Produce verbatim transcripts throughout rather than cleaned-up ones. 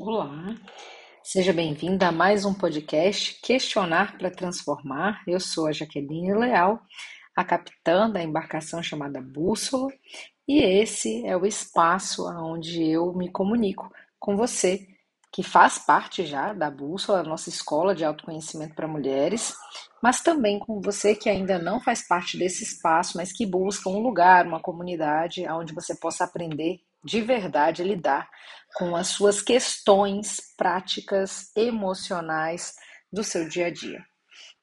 Olá, seja bem-vinda a mais um podcast Questionar para Transformar. Eu sou a Jaqueline Leal, a capitã da embarcação chamada Bússola, e esse é o espaço onde eu me comunico com você, que faz parte já da Bússola, nossa escola de autoconhecimento para mulheres, mas também com você que ainda não faz parte desse espaço, mas que busca um lugar, uma comunidade onde você possa aprender de verdade, lidar com as suas questões práticas, emocionais do seu dia a dia.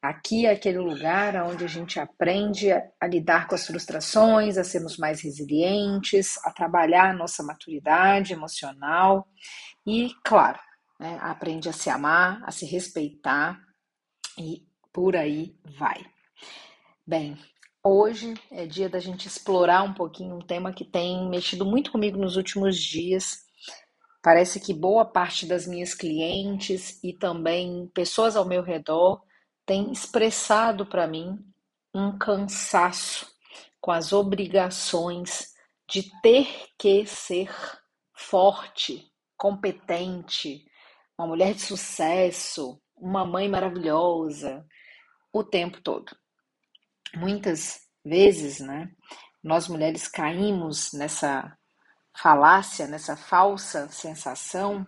Aqui é aquele lugar onde a gente aprende a lidar com as frustrações, a sermos mais resilientes, a trabalhar a nossa maturidade emocional e, claro, né, aprende a se amar, a se respeitar e por aí vai. Bem, hoje é dia da gente explorar um pouquinho um tema que tem mexido muito comigo nos últimos dias. Parece que boa parte das minhas clientes e também pessoas ao meu redor tem expressado para mim um cansaço com as obrigações de ter que ser forte, competente, uma mulher de sucesso, uma mãe maravilhosa, o tempo todo. Muitas vezes, né, nós mulheres caímos nessa falácia, nessa falsa sensação,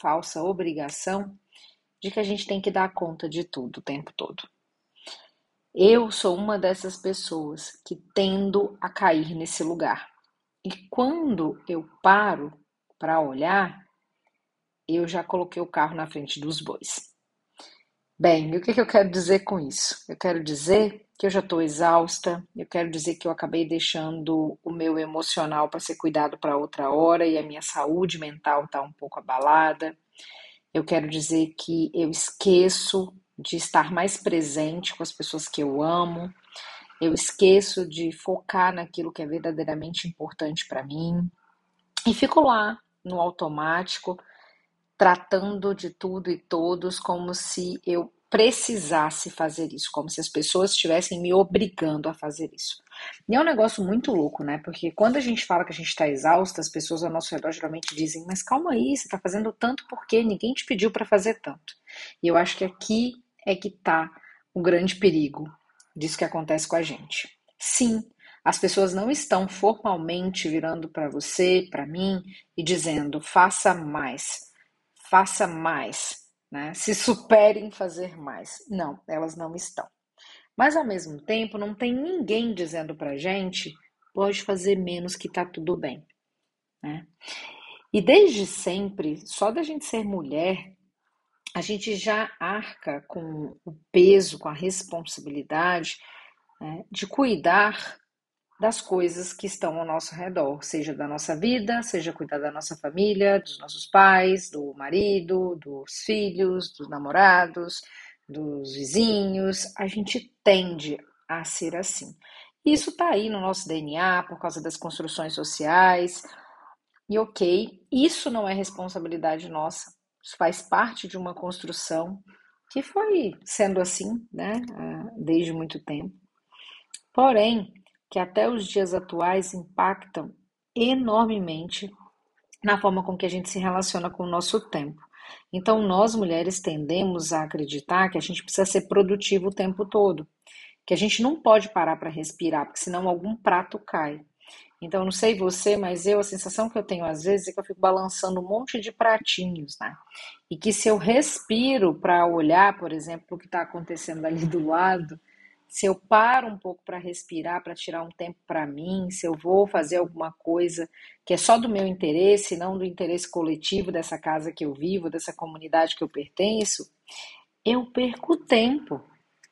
falsa obrigação de que a gente tem que dar conta de tudo o tempo todo. Eu sou uma dessas pessoas que tendo a cair nesse lugar. E quando eu paro para olhar, eu já coloquei o carro na frente dos bois. Bem, e o que, que eu quero dizer com isso? Eu quero dizer que eu já estou exausta, eu quero dizer que eu acabei deixando o meu emocional para ser cuidado para outra hora e a minha saúde mental está um pouco abalada. Eu quero dizer que eu esqueço de estar mais presente com as pessoas que eu amo, eu esqueço de focar naquilo que é verdadeiramente importante para mim e fico lá no automático, tratando de tudo e todos como se eu precisasse fazer isso, como se as pessoas estivessem me obrigando a fazer isso. E é um negócio muito louco, né? Porque quando a gente fala que a gente está exausta, as pessoas ao nosso redor geralmente dizem, mas calma aí, você está fazendo tanto porque ninguém te pediu para fazer tanto. E eu acho que aqui é que está o grande perigo disso que acontece com a gente. Sim, as pessoas não estão formalmente virando para você, para mim, e dizendo, faça mais. Faça mais, né? Se supere em fazer mais. Não, elas não estão. Mas, ao mesmo tempo, não tem ninguém dizendo pra gente, pode fazer menos que tá tudo bem, né? E desde sempre, só da gente ser mulher, a gente já arca com o peso, com a responsabilidade, né, de cuidar das coisas que estão ao nosso redor, seja da nossa vida, seja cuidar da nossa família, dos nossos pais, do marido, dos filhos, dos namorados, dos vizinhos. A gente tende a ser assim. Isso está aí no nosso D N A por causa das construções sociais. E ok, isso não é responsabilidade nossa. Isso faz parte de uma construção que foi sendo assim, né, desde muito tempo. Porém, que até os dias atuais impactam enormemente na forma com que a gente se relaciona com o nosso tempo. Então, nós mulheres tendemos a acreditar que a gente precisa ser produtivo o tempo todo, que a gente não pode parar para respirar, porque senão algum prato cai. Então, não sei você, mas eu, a sensação que eu tenho às vezes é que eu fico balançando um monte de pratinhos, né? E que se eu respiro para olhar, por exemplo, o que está acontecendo ali do lado, se eu paro um pouco para respirar, para tirar um tempo para mim, se eu vou fazer alguma coisa que é só do meu interesse, não do interesse coletivo dessa casa que eu vivo, dessa comunidade que eu pertenço, eu perco tempo,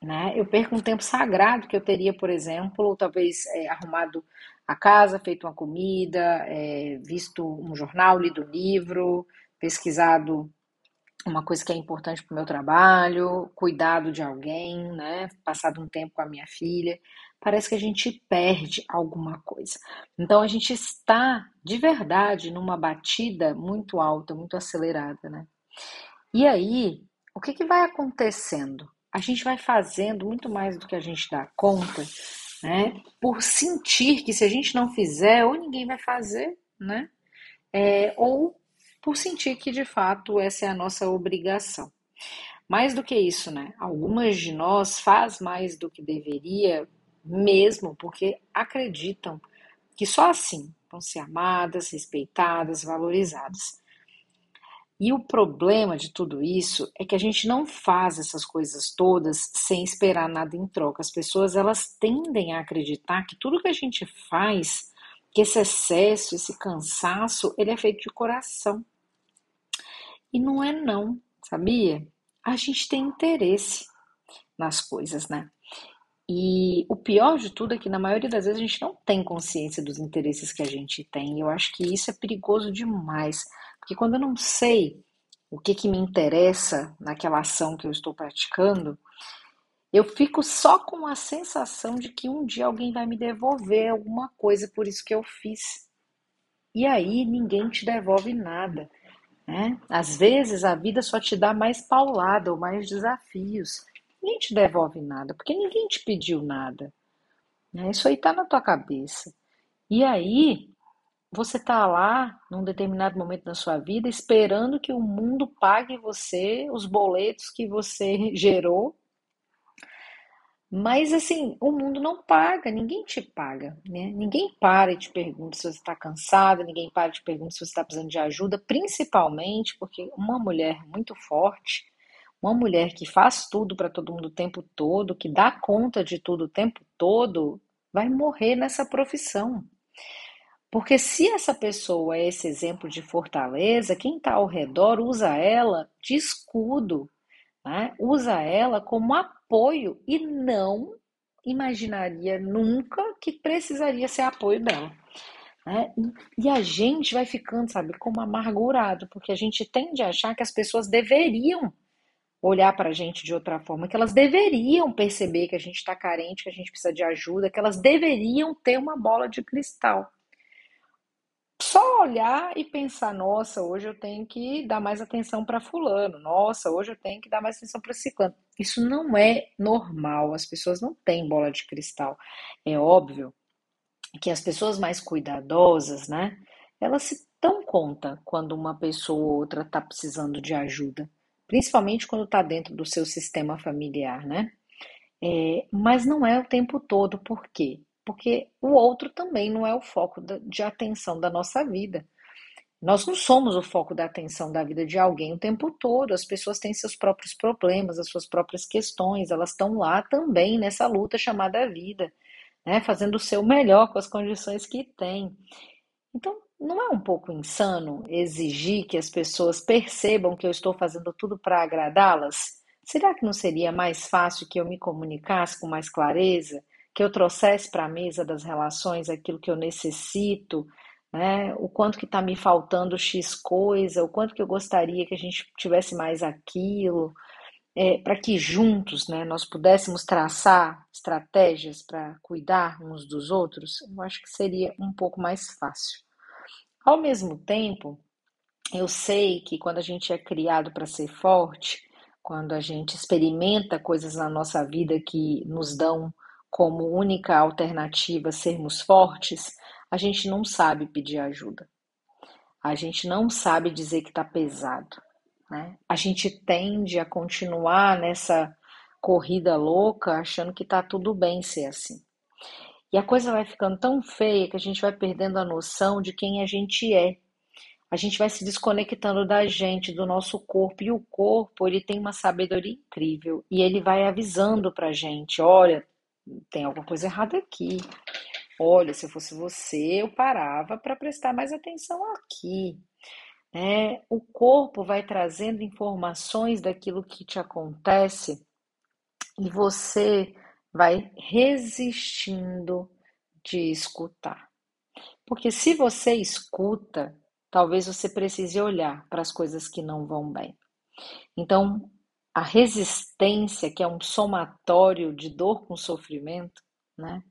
né? Eu perco um tempo sagrado que eu teria, por exemplo, talvez é, arrumado a casa, feito uma comida, é, visto um jornal, lido um livro, pesquisado uma coisa que é importante para o meu trabalho, cuidado de alguém, né? Passado um tempo com a minha filha, parece que a gente perde alguma coisa. Então a gente está de verdade numa batida muito alta, muito acelerada, né? E aí, o que que vai acontecendo? A gente vai fazendo muito mais do que a gente dá conta, né? Por sentir que se a gente não fizer, ou ninguém vai fazer, né? É, ou por sentir que de fato essa é a nossa obrigação. Mais do que isso, né? Algumas de nós faz mais do que deveria mesmo porque acreditam que só assim vão ser amadas, respeitadas, valorizadas. E o problema de tudo isso é que a gente não faz essas coisas todas sem esperar nada em troca. As pessoas, elas tendem a acreditar que tudo que a gente faz, que esse excesso, esse cansaço, ele é feito de coração. E não é não, sabia? A gente tem interesse nas coisas, né? E o pior de tudo é que na maioria das vezes a gente não tem consciência dos interesses que a gente tem. E eu acho que isso é perigoso demais. Porque quando eu não sei o que que me interessa naquela ação que eu estou praticando, eu fico só com a sensação de que um dia alguém vai me devolver alguma coisa por isso que eu fiz. E aí ninguém te devolve nada, né? Às vezes a vida só te dá mais paulada ou mais desafios. Ninguém te devolve nada, porque ninguém te pediu nada, né? Isso aí tá na tua cabeça. E aí você tá lá, num determinado momento da sua vida, esperando que o mundo pague você os boletos que você gerou. Mas assim, o mundo não paga, ninguém te paga, né? Ninguém para e te pergunta se você tá cansada, ninguém para e te pergunta se você tá precisando de ajuda, principalmente porque uma mulher muito forte, uma mulher que faz tudo para todo mundo o tempo todo, que dá conta de tudo o tempo todo, vai morrer nessa profissão. Porque se essa pessoa é esse exemplo de fortaleza, quem está ao redor usa ela de escudo, né? Usa ela como apoio e não imaginaria nunca que precisaria ser apoio dela, né? E a gente vai ficando, sabe, como amargurado, porque a gente tende a achar que as pessoas deveriam olhar para a gente de outra forma, que elas deveriam perceber que a gente está carente, que a gente precisa de ajuda, que elas deveriam ter uma bola de cristal. Só olhar e pensar, nossa, hoje eu tenho que dar mais atenção para fulano, nossa, hoje eu tenho que dar mais atenção para ciclano. Isso não é normal, as pessoas não têm bola de cristal. É óbvio que as pessoas mais cuidadosas, né, elas se dão conta quando uma pessoa ou outra está precisando de ajuda. Principalmente quando está dentro do seu sistema familiar, né? É, mas não é o tempo todo, por quê? Porque o outro também não é o foco de atenção da nossa vida. Nós não somos o foco da atenção da vida de alguém o tempo todo. As pessoas têm seus próprios problemas, as suas próprias questões, elas estão lá também nessa luta chamada vida, né? Fazendo o seu melhor com as condições que têm. Então, não é um pouco insano exigir que as pessoas percebam que eu estou fazendo tudo para agradá-las? Será que não seria mais fácil que eu me comunicasse com mais clareza? Que eu trouxesse para a mesa das relações aquilo que eu necessito, né? O quanto que está me faltando X coisa, o quanto que eu gostaria que a gente tivesse mais aquilo, é, para que juntos, né, nós pudéssemos traçar estratégias para cuidar uns dos outros? Eu acho que seria um pouco mais fácil. Ao mesmo tempo, eu sei que quando a gente é criado para ser forte, quando a gente experimenta coisas na nossa vida que nos dão como única alternativa sermos fortes, a gente não sabe pedir ajuda. A gente não sabe dizer que está pesado, né? A gente tende a continuar nessa corrida louca achando que está tudo bem ser assim. E a coisa vai ficando tão feia que a gente vai perdendo a noção de quem a gente é. A gente vai se desconectando da gente, do nosso corpo. E o corpo, ele tem uma sabedoria incrível. E ele vai avisando pra gente, olha, tem alguma coisa errada aqui. Olha, se eu fosse você, eu parava para prestar mais atenção aqui. É, o corpo vai trazendo informações daquilo que te acontece. E você vai resistindo de escutar. Porque se você escuta, talvez você precise olhar para as coisas que não vão bem. Então, a resistência, que é um somatório de dor com sofrimento, né,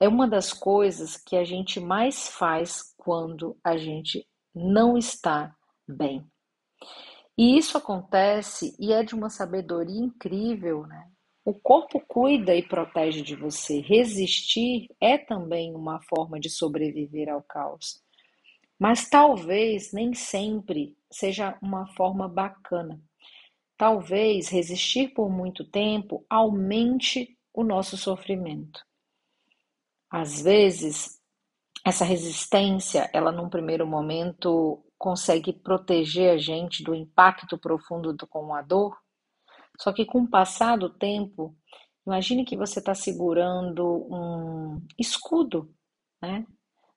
é uma das coisas que a gente mais faz quando a gente não está bem. E isso acontece e é de uma sabedoria incrível, né? O corpo cuida e protege de você. Resistir é também uma forma de sobreviver ao caos. Mas talvez nem sempre seja uma forma bacana. Talvez resistir por muito tempo aumente o nosso sofrimento. Às vezes, essa resistência, ela num primeiro momento consegue proteger a gente do impacto profundo do, com a dor, só que com o passar do tempo, imagine que você está segurando um escudo, né?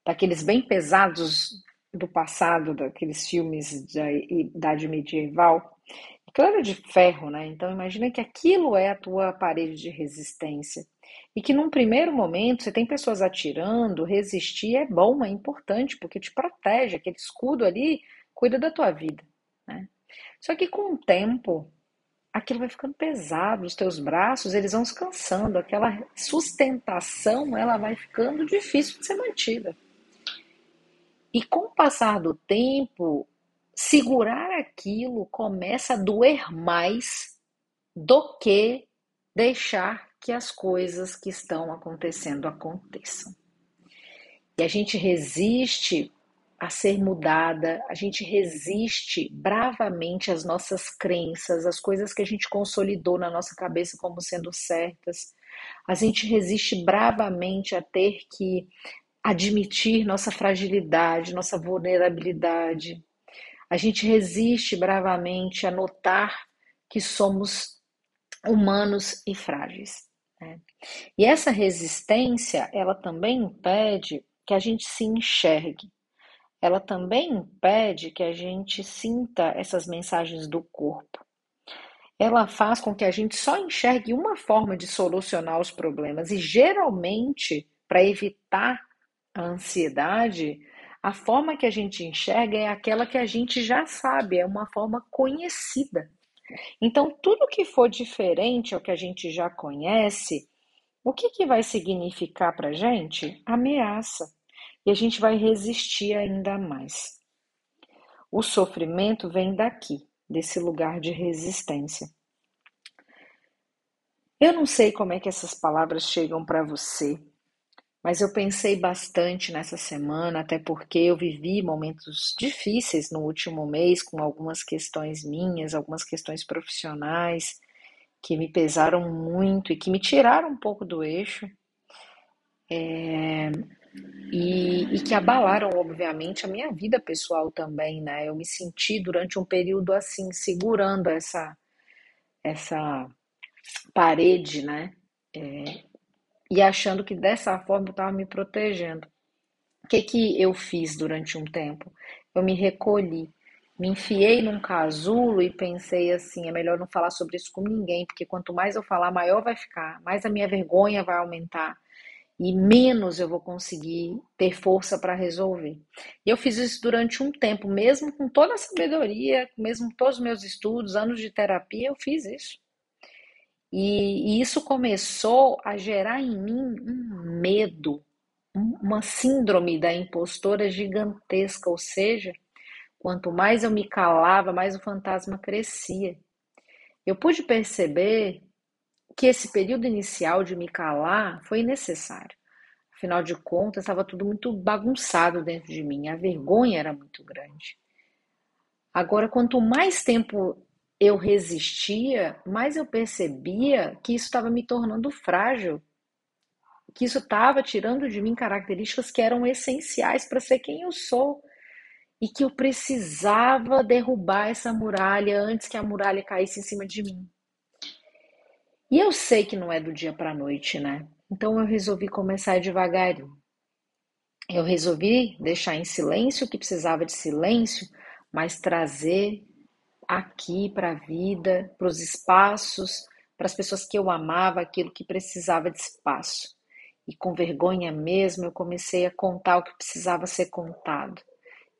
Daqueles bem pesados do passado, daqueles filmes da idade medieval, que era de ferro, né? Então imagina que aquilo é a tua parede de resistência e que num primeiro momento você tem pessoas atirando, resistir é bom, é importante, porque te protege, aquele escudo ali cuida da tua vida, né? Só que com o tempo aquilo vai ficando pesado, os teus braços eles vão se cansando, aquela sustentação ela vai ficando difícil de ser mantida. E com o passar do tempo, segurar aquilo começa a doer mais do que deixar que as coisas que estão acontecendo aconteçam. E a gente resiste a ser mudada, a gente resiste bravamente às nossas crenças, às coisas que a gente consolidou na nossa cabeça como sendo certas. A gente resiste bravamente a ter que admitir nossa fragilidade, nossa vulnerabilidade. A gente resiste bravamente a notar que somos humanos e frágeis, né? E essa resistência, ela também impede que a gente se enxergue. Ela também impede que a gente sinta essas mensagens do corpo. Ela faz com que a gente só enxergue uma forma de solucionar os problemas. E geralmente, para evitar a ansiedade, a forma que a gente enxerga é aquela que a gente já sabe, é uma forma conhecida. Então, tudo que for diferente ao que a gente já conhece, o que, que vai significar para a gente? Ameaça. E a gente vai resistir ainda mais. O sofrimento vem daqui, desse lugar de resistência. Eu não sei como é que essas palavras chegam para você, mas eu pensei bastante nessa semana, até porque eu vivi momentos difíceis no último mês, com algumas questões minhas, algumas questões profissionais, que me pesaram muito e que me tiraram um pouco do eixo, é, e, e que abalaram, obviamente, a minha vida pessoal também, né? Eu me senti durante um período assim, segurando essa, essa parede, né? É, E achando que dessa forma eu estava me protegendo. O que, que eu fiz durante um tempo? Eu me recolhi, me enfiei num casulo e pensei assim, é melhor não falar sobre isso com ninguém, porque quanto mais eu falar, maior vai ficar, mais a minha vergonha vai aumentar e menos eu vou conseguir ter força para resolver. E eu fiz isso durante um tempo, mesmo com toda a sabedoria, mesmo com todos os meus estudos, anos de terapia, eu fiz isso. E isso começou a gerar em mim um medo, uma síndrome da impostora gigantesca, ou seja, quanto mais eu me calava, mais o fantasma crescia. Eu pude perceber que esse período inicial de me calar foi necessário. Afinal de contas, estava tudo muito bagunçado dentro de mim, a vergonha era muito grande. Agora, quanto mais tempo eu resistia, mas eu percebia que isso estava me tornando frágil, que isso estava tirando de mim características que eram essenciais para ser quem eu sou e que eu precisava derrubar essa muralha antes que a muralha caísse em cima de mim. E eu sei que não é do dia para a noite, né? Então eu resolvi começar devagarinho. Eu resolvi deixar em silêncio o que precisava de silêncio, mas trazer aqui para a vida, para os espaços, para as pessoas que eu amava, aquilo que precisava de espaço. E com vergonha mesmo eu comecei a contar o que precisava ser contado.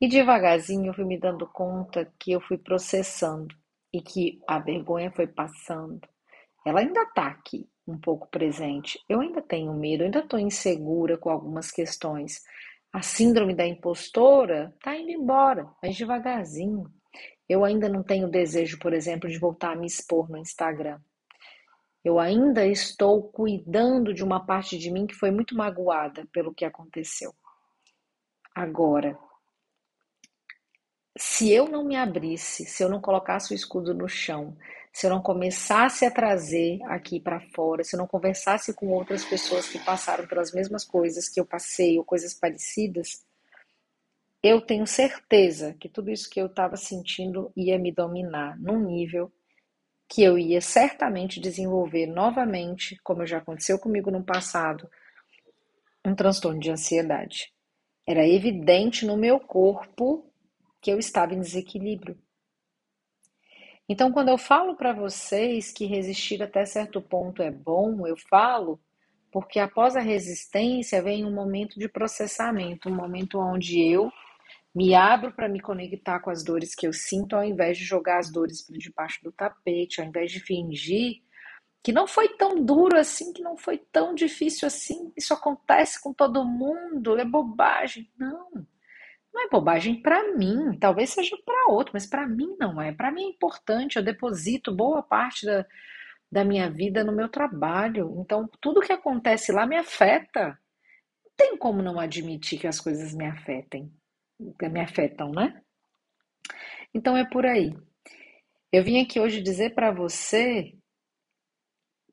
E devagarzinho eu fui me dando conta que eu fui processando e que a vergonha foi passando. Ela ainda está aqui, um pouco presente. Eu ainda tenho medo, eu ainda estou insegura com algumas questões. A síndrome da impostora está indo embora, mas devagarzinho. Eu ainda não tenho desejo, por exemplo, de voltar a me expor no Instagram. Eu ainda estou cuidando de uma parte de mim que foi muito magoada pelo que aconteceu. Agora, se eu não me abrisse, se eu não colocasse o escudo no chão, se eu não começasse a trazer aqui para fora, se eu não conversasse com outras pessoas que passaram pelas mesmas coisas que eu passei ou coisas parecidas, eu tenho certeza que tudo isso que eu estava sentindo ia me dominar num nível que eu ia certamente desenvolver novamente, como já aconteceu comigo no passado, um transtorno de ansiedade. Era evidente no meu corpo que eu estava em desequilíbrio. Então, quando eu falo para vocês que resistir até certo ponto é bom, eu falo porque após a resistência vem um momento de processamento, um momento onde eu me abro para me conectar com as dores que eu sinto, ao invés de jogar as dores por debaixo do tapete, ao invés de fingir que não foi tão duro assim, que não foi tão difícil assim, isso acontece com todo mundo, é bobagem. Não, não é bobagem para mim, talvez seja para outro, mas para mim não é. Para mim é importante, eu deposito boa parte da, da minha vida no meu trabalho, então tudo que acontece lá me afeta. Não tem como não admitir que as coisas me afetem, me afetam, né? Então é por aí. Eu vim aqui hoje dizer para você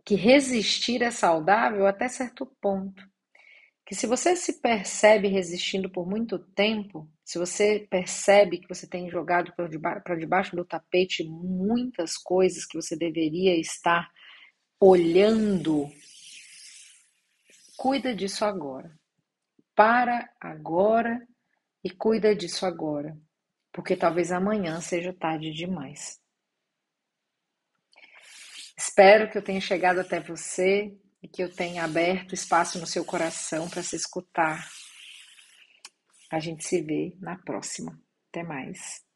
que resistir é saudável até certo ponto. Que se você se percebe resistindo por muito tempo, se você percebe que você tem jogado para deba- para debaixo do tapete muitas coisas que você deveria estar olhando, cuida disso agora. Para agora e cuida disso agora, porque talvez amanhã seja tarde demais. Espero que eu tenha chegado até você e que eu tenha aberto espaço no seu coração para se escutar. A gente se vê na próxima. Até mais.